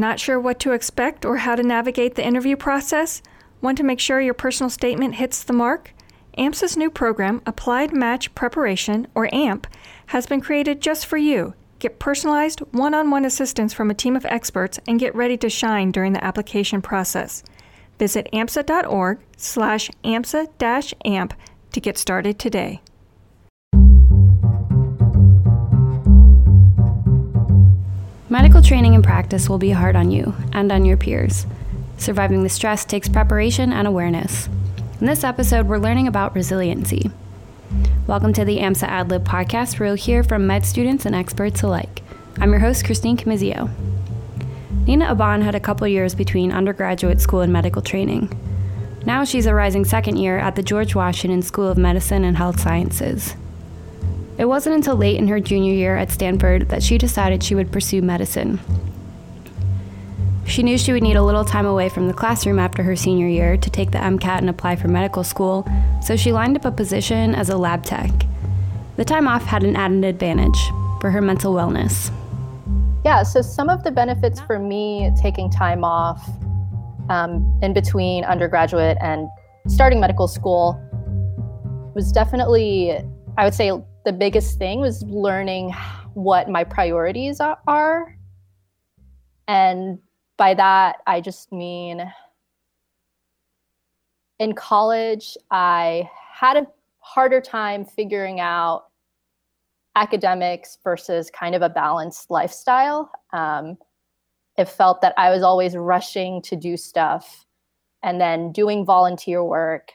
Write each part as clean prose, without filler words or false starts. Not sure what to expect or how to navigate the interview process? Want to make sure your personal statement hits the mark? AMSA's new program, Applied Match Preparation, or AMP, has been created just for you. Get personalized, one-on-one assistance from a team of experts and get ready to shine during the application process. Visit amsa.org/amsa-amp to get started today. Medical training and practice will be hard on you and on your peers. Surviving the stress takes preparation and awareness. In this episode, we're learning about resiliency. Welcome to the AMSA AdLib podcast, where you'll hear from med students and experts alike. I'm your host, Christine Camizio. Nina Aban had a couple years between undergraduate school and medical training. Now she's a rising second year at the George Washington School of Medicine and Health Sciences. It wasn't until late in her junior year at Stanford that she decided she would pursue medicine. She knew she would need a little time away from the classroom after her senior year to take the MCAT and apply for medical school, so she lined up a position as a lab tech. The time off had an added advantage for her mental wellness. Yeah, so some of the benefits for me taking time off in between undergraduate and starting medical school was definitely, I would say the biggest thing was learning what my priorities are. And by that, I just mean in college, I had a harder time figuring out academics versus kind of a balanced lifestyle. It felt that I was always rushing to do stuff and then doing volunteer work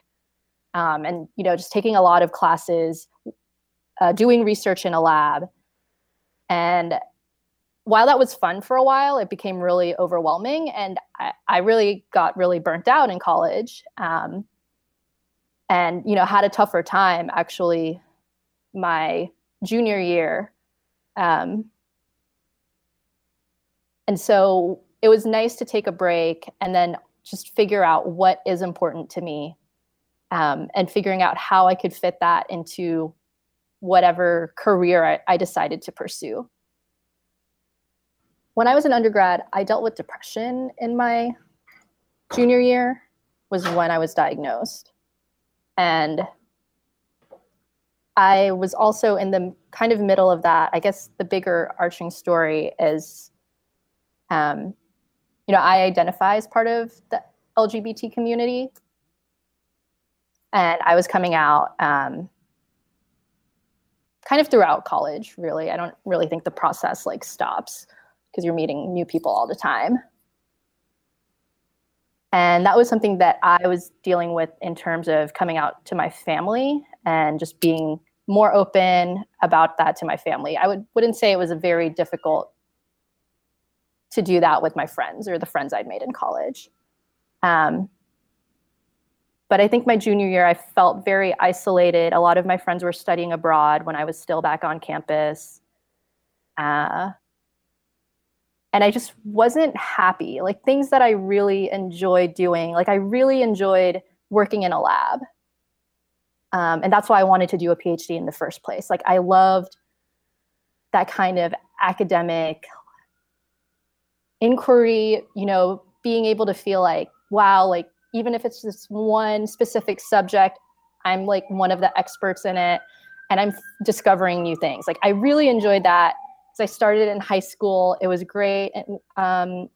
and, you know, just taking a lot of classes, doing research in a lab. And while that was fun for a while, it became really overwhelming, and I really got really burnt out in college, and you know, had a tougher time actually my junior year, and so it was nice to take a break and then just figure out what is important to me, and figuring out how I could fit that into whatever career I decided to pursue. When I was an undergrad, I dealt with depression in my junior year, was when I was diagnosed. And I was also in the kind of middle of that. I guess the bigger arching story is, you know, I identify as part of the LGBT community. And I was coming out kind of throughout college, really. I don't really think the process like stops, because you're meeting new people all the time. And that was something that I was dealing with in terms of coming out to my family and just being more open about that to my family. I wouldn't say it was a very difficult to do that with my friends or the friends I'd made in college. But I think my junior year, I felt very isolated. A lot of my friends were studying abroad when I was still back on campus. And I just wasn't happy. Like, things that I really enjoyed doing, like I really enjoyed working in a lab. And that's why I wanted to do a PhD in the first place. Like, I loved that kind of academic inquiry, you know, being able to feel like, wow, like even if it's just one specific subject, I'm like one of the experts in it and I'm discovering new things. Like, I really enjoyed that. So I started in high school. It was great. And,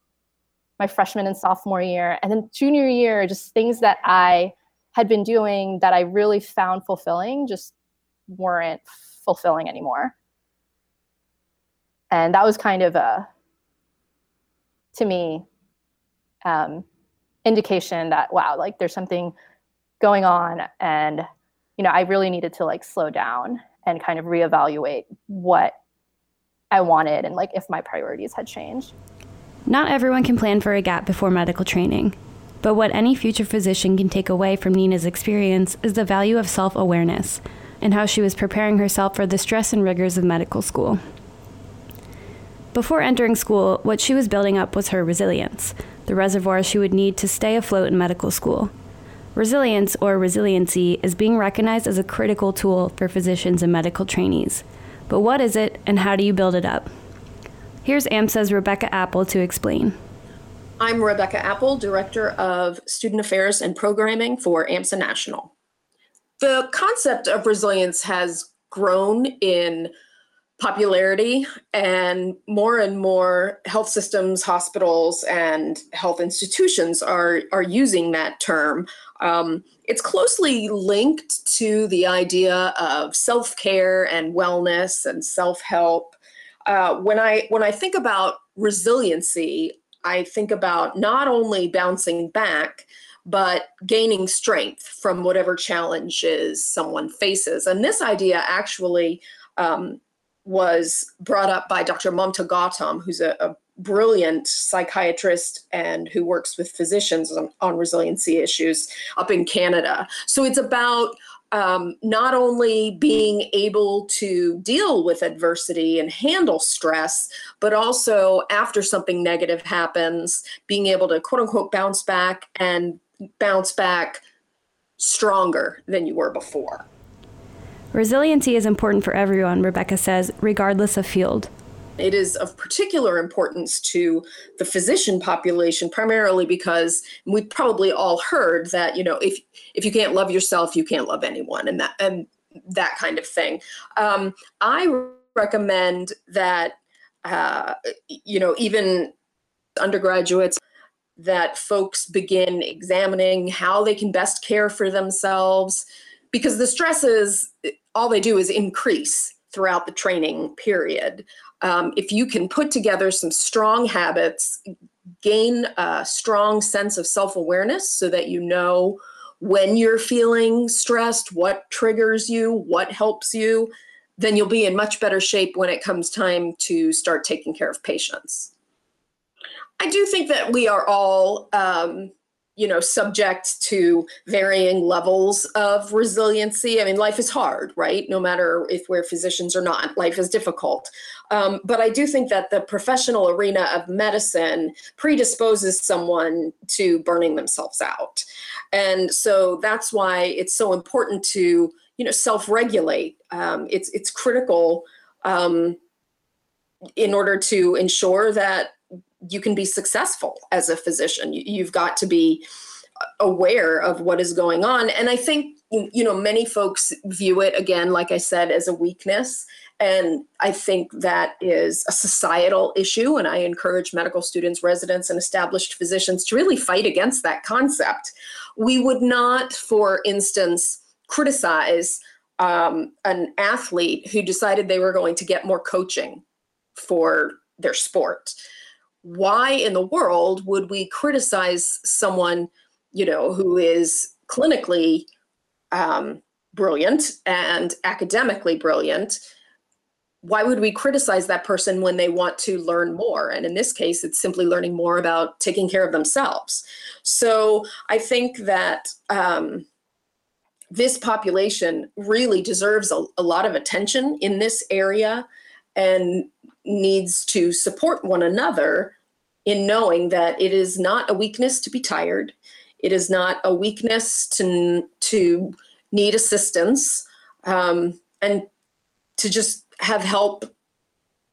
my freshman and sophomore year. And then junior year, just things that I had been doing that I really found fulfilling just weren't fulfilling anymore. And that was kind of a, to me, indication that, wow, like there's something going on. And, you know, I really needed to like slow down and kind of reevaluate what I wanted and like if my priorities had changed. Not everyone can plan for a gap before medical training, but what any future physician can take away from Nina's experience is the value of self-awareness and how she was preparing herself for the stress and rigors of medical school. Before entering school, what she was building up was her resilience, the reservoir she would need to stay afloat in medical school. Resilience, or resiliency, is being recognized as a critical tool for physicians and medical trainees. But what is it, and how do you build it up? Here's AMSA's Rebecca Apple to explain. I'm Rebecca Apple, Director of Student Affairs and Programming for AMSA National. The concept of resilience has grown in popularity, and more health systems, hospitals, and health institutions are using that term. It's closely linked to the idea of self-care and wellness and self-help. When I think about resiliency, I think about not only bouncing back, but gaining strength from whatever challenges someone faces. And this idea actually was brought up by Dr. Mamta Gautam, who's a brilliant psychiatrist and who works with physicians on resiliency issues up in Canada. So it's about not only being able to deal with adversity and handle stress, but also after something negative happens, being able to quote unquote bounce back and bounce back stronger than you were before. Resiliency is important for everyone, Rebecca says, regardless of field. It is of particular importance to the physician population, primarily because we probably all heard that, you know, if you can't love yourself, you can't love anyone, and that kind of thing. I recommend that, you know, even undergraduates, that folks begin examining how they can best care for themselves, because the stresses, all they do is increase throughout the training period. If you can put together some strong habits, gain a strong sense of self-awareness so that you know when you're feeling stressed, what triggers you, what helps you, then you'll be in much better shape when it comes time to start taking care of patients. I do think that we are all, you know, subject to varying levels of resiliency. I mean, life is hard, right? No matter if we're physicians or not, life is difficult. But I do think that the professional arena of medicine predisposes someone to burning themselves out. And so that's why it's so important to, you know, self-regulate. It's critical in order to ensure that you can be successful as a physician. You've got to be aware of what is going on. And I think, you know, many folks view it, again, like I said, as a weakness. And I think that is a societal issue. And I encourage medical students, residents, and established physicians to really fight against that concept. We would not, for instance, criticize an athlete who decided they were going to get more coaching for their sport. Why in the world would we criticize someone, you know, who is clinically brilliant and academically brilliant? Why would we criticize that person when they want to learn more? And in this case, it's simply learning more about taking care of themselves. So I think that this population really deserves a lot of attention in this area and needs to support one another in knowing that it is not a weakness to be tired. It is not a weakness to need assistance and to just have help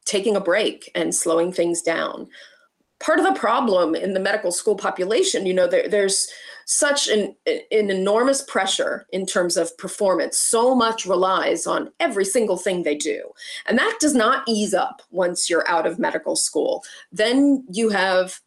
taking a break and slowing things down. Part of the problem in the medical school population, you know, there's such an enormous pressure in terms of performance. So much relies on every single thing they do. And that does not ease up once you're out of medical school. Then you have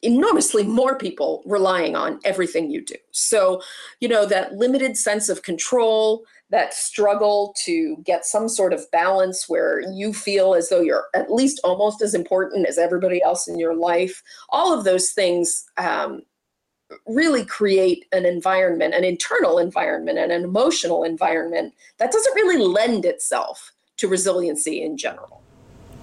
enormously more people relying on everything you do. So, you know, that limited sense of control, that struggle to get some sort of balance where you feel as though you're at least almost as important as everybody else in your life, all of those things really create an environment, an internal environment and an emotional environment that doesn't really lend itself to resiliency in general.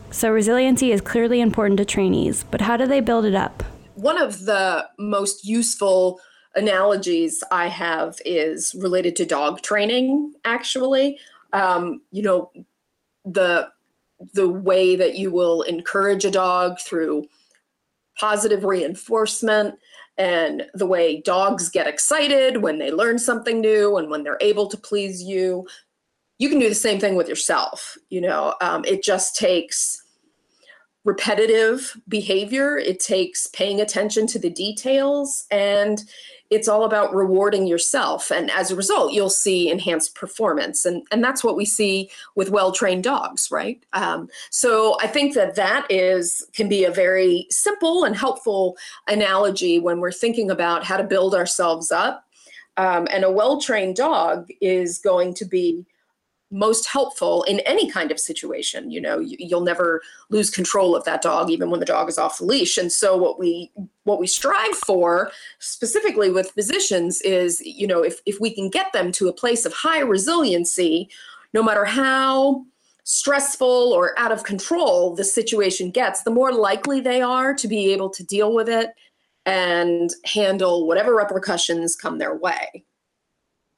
So resiliency is clearly important to trainees, but how do they build it up? One of the most useful analogies I have is related to dog training, actually. You know, the way that you will encourage a dog through positive reinforcement and the way dogs get excited when they learn something new and when they're able to please you. You can do the same thing with yourself. You know, it just takes repetitive behavior. It takes paying attention to the details, and it's all about rewarding yourself. And as a result, you'll see enhanced performance. And that's what we see with well-trained dogs, right? So I think that can be a very simple and helpful analogy when we're thinking about how to build ourselves up. And a well-trained dog is going to be most helpful in any kind of situation. You know, you'll never lose control of that dog, even when the dog is off the leash. And so what we strive for specifically with physicians is, you know, if we can get them to a place of high resiliency, no matter how stressful or out of control the situation gets, the more likely they are to be able to deal with it and handle whatever repercussions come their way.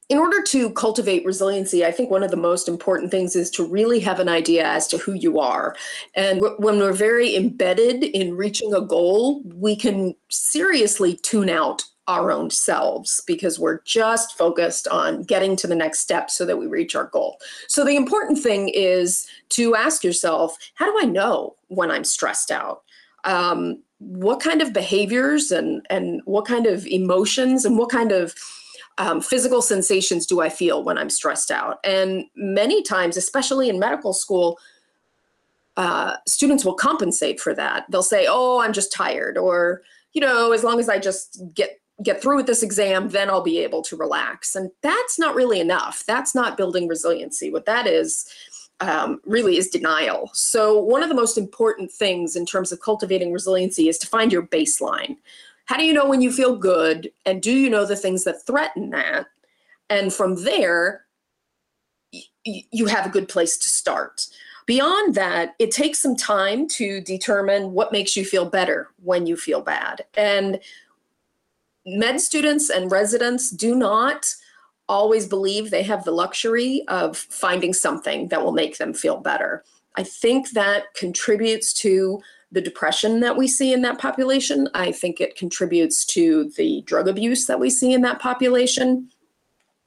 In order to cultivate resiliency, I think one of the most important things is to really have an idea as to who you are. And when we're very embedded in reaching a goal, we can seriously tune out our own selves because we're just focused on getting to the next step so that we reach our goal. So the important thing is to ask yourself, how do I know when I'm stressed out? What kind of behaviors and what kind of emotions and what kind of physical sensations do I feel when I'm stressed out? And many times, especially in medical school, students will compensate for that. They'll say, oh, I'm just tired, or, you know, as long as I just get through with this exam, then I'll be able to relax. And that's not really enough. That's not building resiliency. What that is really is denial. So one of the most important things in terms of cultivating resiliency is to find your baseline. How do you know when you feel good, and do you know the things that threaten that? And from there, you have a good place to start. Beyond that, it takes some time to determine what makes you feel better when you feel bad. And med students and residents do not always believe they have the luxury of finding something that will make them feel better. I think that contributes to the depression that we see in that population. I think it contributes to the drug abuse that we see in that population.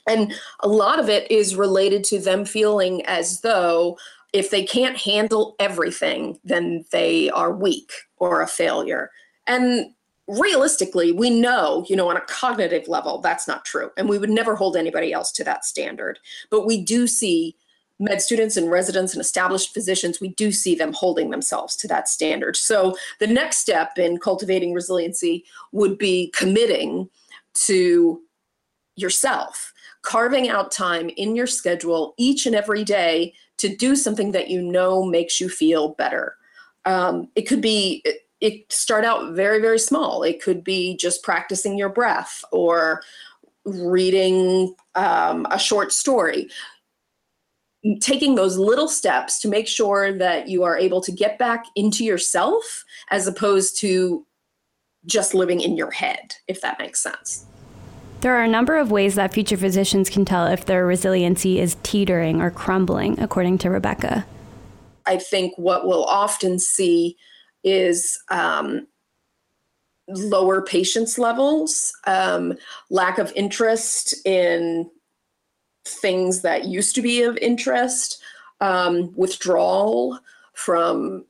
And a lot of it is related to them feeling as though if they can't handle everything, then they are weak or a failure. And realistically, we know, you know, on a cognitive level, that's not true. And we would never hold anybody else to that standard. But we do see med students and residents and established physicians, we do see them holding themselves to that standard. So the next step in cultivating resiliency would be committing to yourself, carving out time in your schedule each and every day to do something that you know makes you feel better. It start out very, very small. It could be just practicing your breath or reading a short story. Taking those little steps to make sure that you are able to get back into yourself as opposed to just living in your head, if that makes sense. There are a number of ways that future physicians can tell if their resiliency is teetering or crumbling, according to Rebecca. I think what we'll often see is lower patience levels, lack of interest in things that used to be of interest, withdrawal from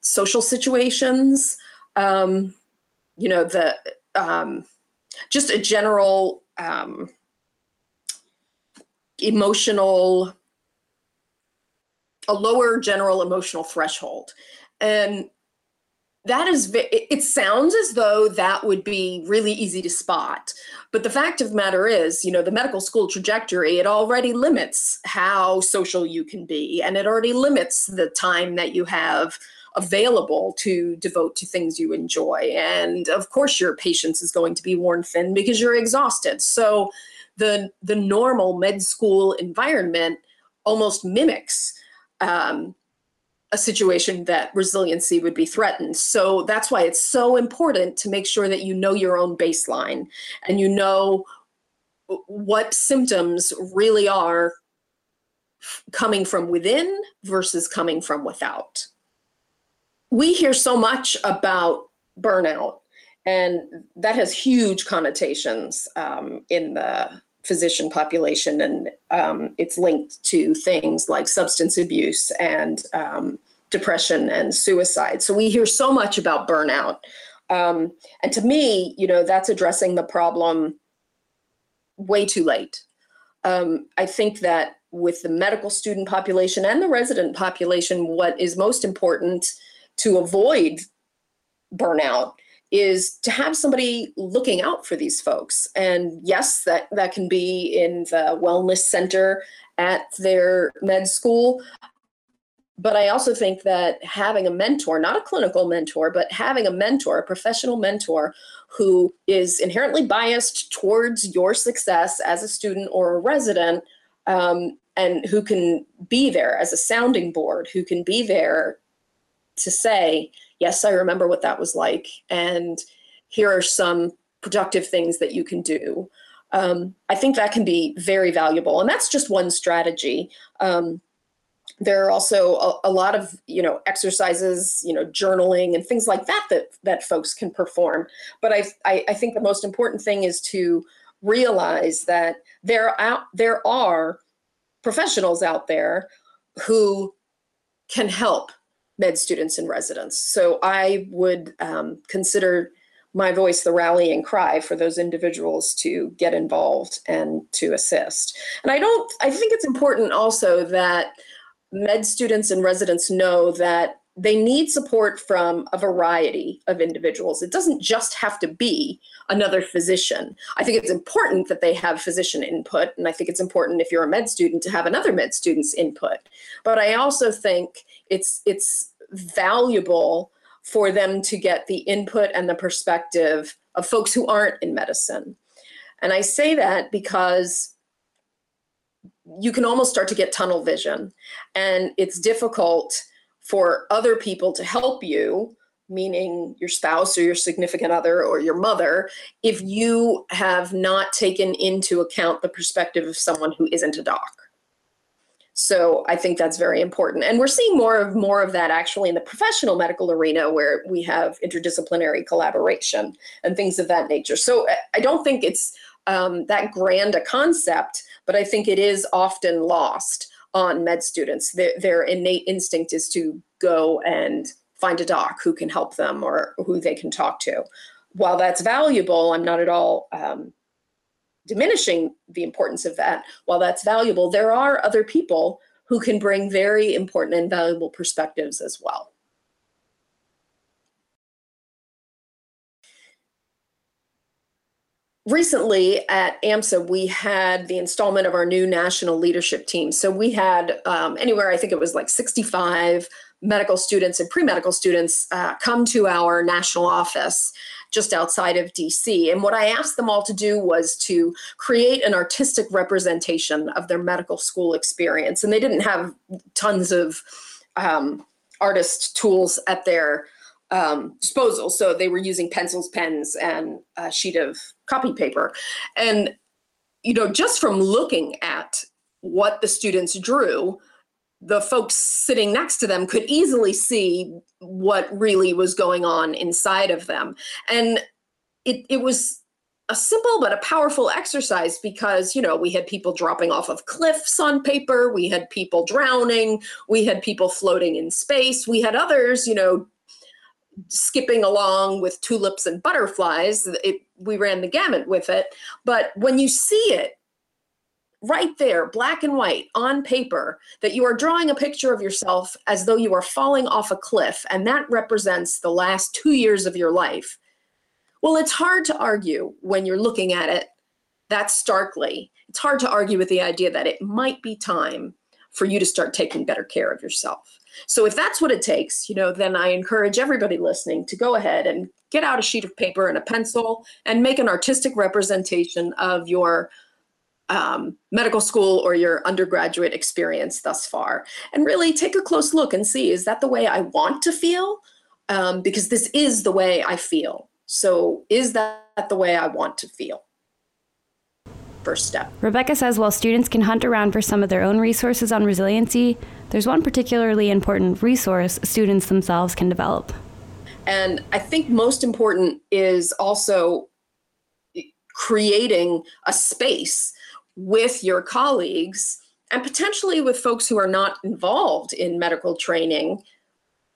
social situations, just a general lower general emotional threshold. And that is, it sounds as though that would be really easy to spot. But the fact of the matter is, you know, the medical school trajectory, it already limits how social you can be. And it already limits the time that you have available to devote to things you enjoy. And of course, your patience is going to be worn thin because you're exhausted. So the normal med school environment almost mimics a situation that resiliency would be threatened. So that's why it's so important to make sure that you know your own baseline and you know what symptoms really are coming from within versus coming from without. We hear so much about burnout, and that has huge connotations in the physician population, and it's linked to things like substance abuse and depression and suicide. So we hear so much about burnout. And to me, you know, that's addressing the problem way too late. I think that with the medical student population and the resident population, what is most important to avoid burnout is to have somebody looking out for these folks. And yes, that can be in the wellness center at their med school. But I also think that having a mentor, not a clinical mentor, but having a mentor, a professional mentor who is inherently biased towards your success as a student or a resident, and who can be there as a sounding board, who can be there to say, yes, I remember what that was like, and here are some productive things that you can do. I think that can be very valuable. And that's just one strategy. There are also a lot of, you know, exercises, you know, journaling and things like that folks can perform. But I think the most important thing is to realize that there are professionals out there who can help med students and residents. So I would consider my voice the rallying cry for those individuals to get involved and to assist. And I think it's important also that med students and residents know that they need support from a variety of individuals. It doesn't just have to be another physician. I think it's important that they have physician input, and I think it's important if you're a med student to have another med student's input. But I also think it's valuable for them to get the input and the perspective of folks who aren't in medicine. And I say that because you can almost start to get tunnel vision, and it's difficult for other people to help you, meaning your spouse or your significant other or your mother, if you have not taken into account the perspective of someone who isn't a doc. So I think that's very important. And we're seeing more of that actually in the professional medical arena, where we have interdisciplinary collaboration and things of that nature. So I don't think it's that grand a concept, but I think it is often lost on med students. Their innate instinct is to go and find a doc who can help them or who they can talk to. While that's valuable, I'm not at all diminishing the importance of that. While that's valuable, there are other people who can bring very important and valuable perspectives as well. Recently at AMSA, we had the installment of our new national leadership team. So we had anywhere, I think it was like 65 medical students and pre-medical students come to our national office just outside of DC. And what I asked them all to do was to create an artistic representation of their medical school experience. And they didn't have tons of artist tools at their disposal. So they were using pencils, pens, and a sheet of copy paper. And, you know, just from looking at what the students drew, the folks sitting next to them could easily see what really was going on inside of them. And it was a simple but a powerful exercise because, you know, we had people dropping off of cliffs on paper, we had people drowning, we had people floating in space, we had others, you know, skipping along with tulips and butterflies. We ran the gamut with it. But when you see it right there, black and white on paper, that you are drawing a picture of yourself as though you are falling off a cliff, and that represents the last 2 years of your life, well, it's hard to argue when you're looking at it that starkly. It's hard to argue with the idea that it might be time for you to start taking better care of yourself. So if that's what it takes, you know, then I encourage everybody listening to go ahead and get out a sheet of paper and a pencil and make an artistic representation of your medical school or your undergraduate experience thus far. And really take a close look and see, is that the way I want to feel? Because this is the way I feel. So is that the way I want to feel? First step. Rebecca says while students can hunt around for some of their own resources on resiliency, there's one particularly important resource students themselves can develop. And I think most important is also creating a space with your colleagues and potentially with folks who are not involved in medical training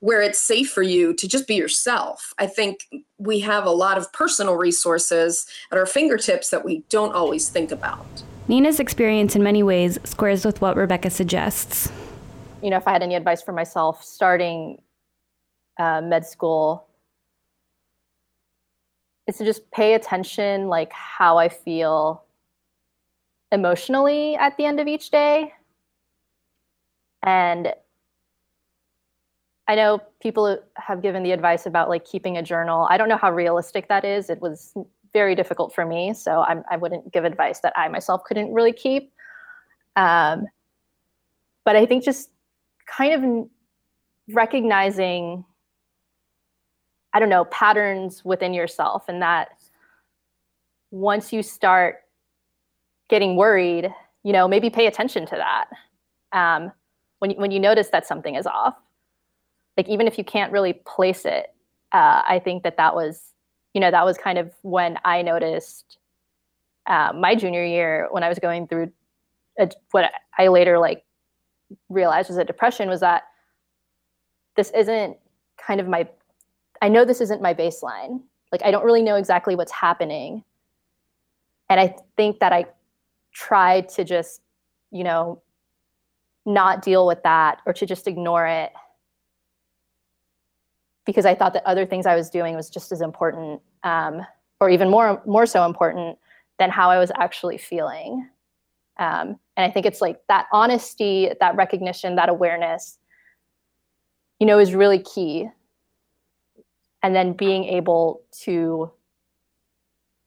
where it's safe for you to just be yourself. I think we have a lot of personal resources at our fingertips that we don't always think about. Nina's experience in many ways squares with what Rebecca suggests. You know, if I had any advice for myself starting med school, it's to just pay attention, like how I feel emotionally at the end of each day. And I know people have given the advice about like keeping a journal. I don't know how realistic that is. It was very difficult for me, so I wouldn't give advice that I myself couldn't really keep. But I think just kind of recognizing, I don't know, patterns within yourself, and that once you start getting worried, you know, maybe pay attention to that. When you notice that something is off. Like, even if you can't really place it, I think that was, you know, that was kind of when I noticed my junior year, when I was going through what I later like realized was a depression, was that this isn't kind of my, I know this isn't my baseline. Like, I don't really know exactly what's happening. And I think that I tried to just, you know, not deal with that, or to just ignore it, because I thought that other things I was doing was just as important, or even more so important than how I was actually feeling. And I think it's like that honesty, that recognition, that awareness, you know, is really key. And then being able to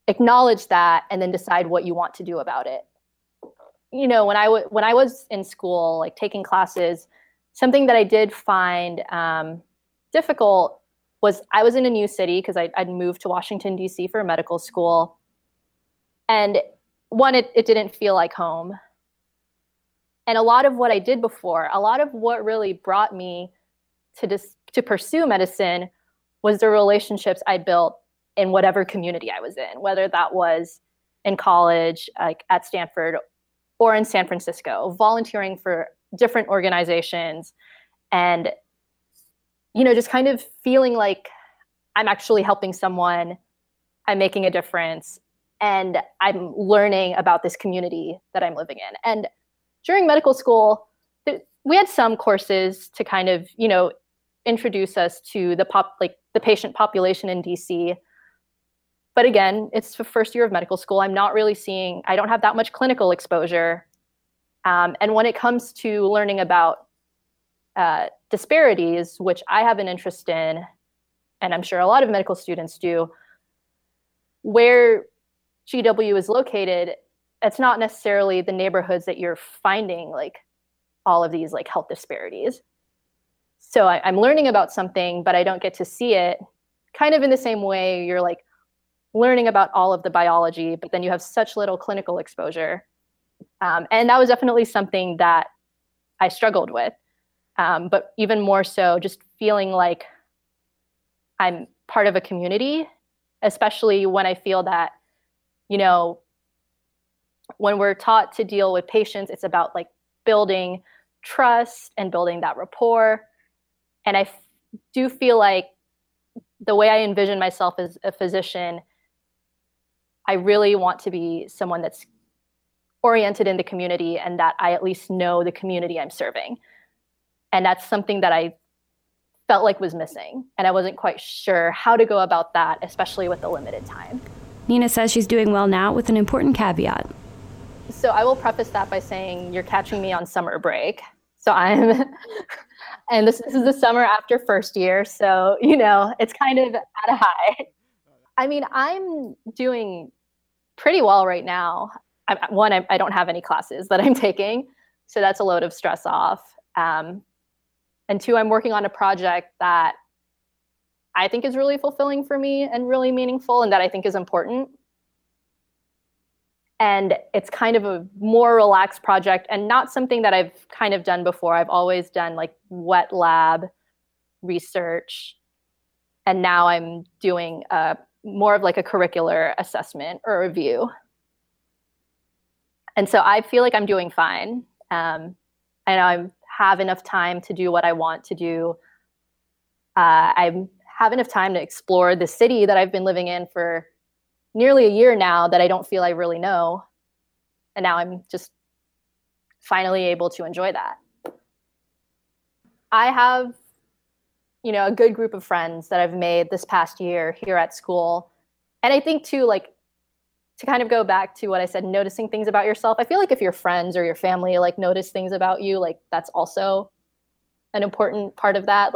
acknowledge that and then decide what you want to do about it. You know, when I was in school, like taking classes, something that I did find difficult was I was in a new city, because I'd moved to Washington, D.C. for medical school. And one, it didn't feel like home. And a lot of what I did before, a lot of what really brought me to pursue medicine was the relationships I built in whatever community I was in, whether that was in college, like at Stanford, or in San Francisco, volunteering for different organizations, and you know, just kind of feeling like I'm actually helping someone, I'm making a difference, and I'm learning about this community that I'm living in. And during medical school, we had some courses to kind of, you know, introduce us to the patient population in DC. But again, it's the first year of medical school. I'm not really seeing, I don't have that much clinical exposure. And when it comes to learning about disparities, which I have an interest in, and I'm sure a lot of medical students do, where GW is located, it's not necessarily the neighborhoods that you're finding like all of these like health disparities. So I'm learning about something, but I don't get to see it, kind of in the same way you're like learning about all of the biology, but then you have such little clinical exposure. And that was definitely something that I struggled with. But even more so, just feeling like I'm part of a community, especially when I feel that, you know, when we're taught to deal with patients, it's about like building trust and building that rapport. And I do feel like the way I envision myself as a physician, I really want to be someone that's oriented in the community, and that I at least know the community I'm serving. And that's something that I felt like was missing. And I wasn't quite sure how to go about that, especially with the limited time. Nina says she's doing well now, with an important caveat. So I will preface that by saying you're catching me on summer break. So and this is the summer after first year. So, you know, it's kind of at a high. I mean, I'm doing pretty well right now. I don't have any classes that I'm taking. So that's a load of stress off. And two, I'm working on a project that I think is really fulfilling for me and really meaningful, and that I think is important. And it's kind of a more relaxed project, and not something that I've kind of done before. I've always done like wet lab research, and now I'm doing more of like a curricular assessment or review. And so I feel like I'm doing fine. I know I have enough time to do what I want to do. I have enough time to explore the city that I've been living in for nearly a year now that I don't feel I really know. And now I'm just finally able to enjoy that. I have, a good group of friends that I've made this past year here at school. And I think too, to kind of go back to what I said, noticing things about yourself. I feel like if your friends or your family notice things about you, that's also an important part of that.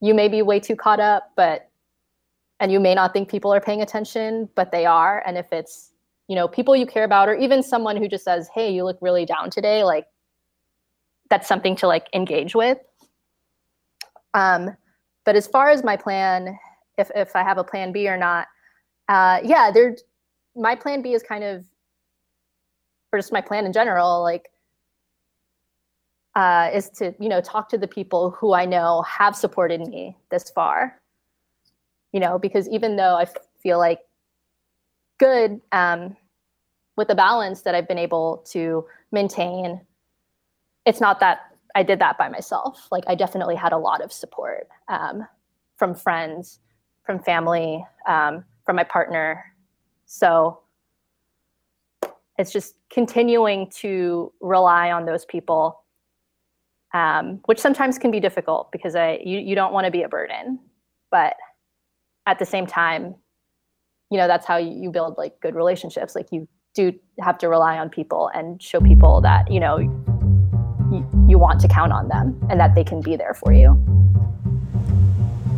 You may be way too caught up, and you may not think people are paying attention, but they are. And if it's, people you care about, or even someone who just says, hey, you look really down today, that's something to engage with. But as far as my plan, if I have a plan B or not, my plan B is kind of, or just my plan in general, is to, talk to the people who I know have supported me this far, because even though I feel good with the balance that I've been able to maintain, it's not that I did that by myself. I definitely had a lot of support from friends, from family, from my partner. So it's just continuing to rely on those people, which sometimes can be difficult because you don't want to be a burden. But at the same time, that's how you build good relationships. You do have to rely on people and show people that, you want to count on them and that they can be there for you.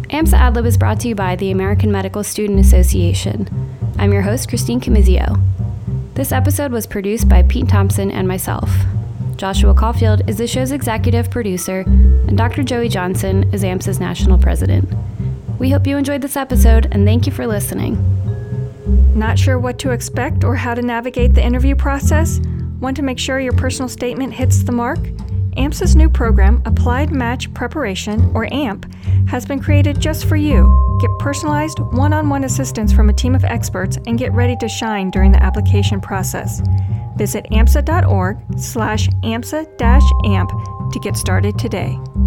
AMSA AdLib is brought to you by the American Medical Student Association. I'm your host, Christine Camizio. This episode was produced by Pete Thompson and myself. Joshua Caulfield is the show's executive producer, and Dr. Joey Johnson is AMSA's national president. We hope you enjoyed this episode, and thank you for listening. Not sure what to expect or how to navigate the interview process? Want to make sure your personal statement hits the mark? AMSA's new program, Applied Match Preparation, or AMP, has been created just for you. Get personalized, one-on-one assistance from a team of experts and get ready to shine during the application process. Visit amsa.org/amsa-amp to get started today.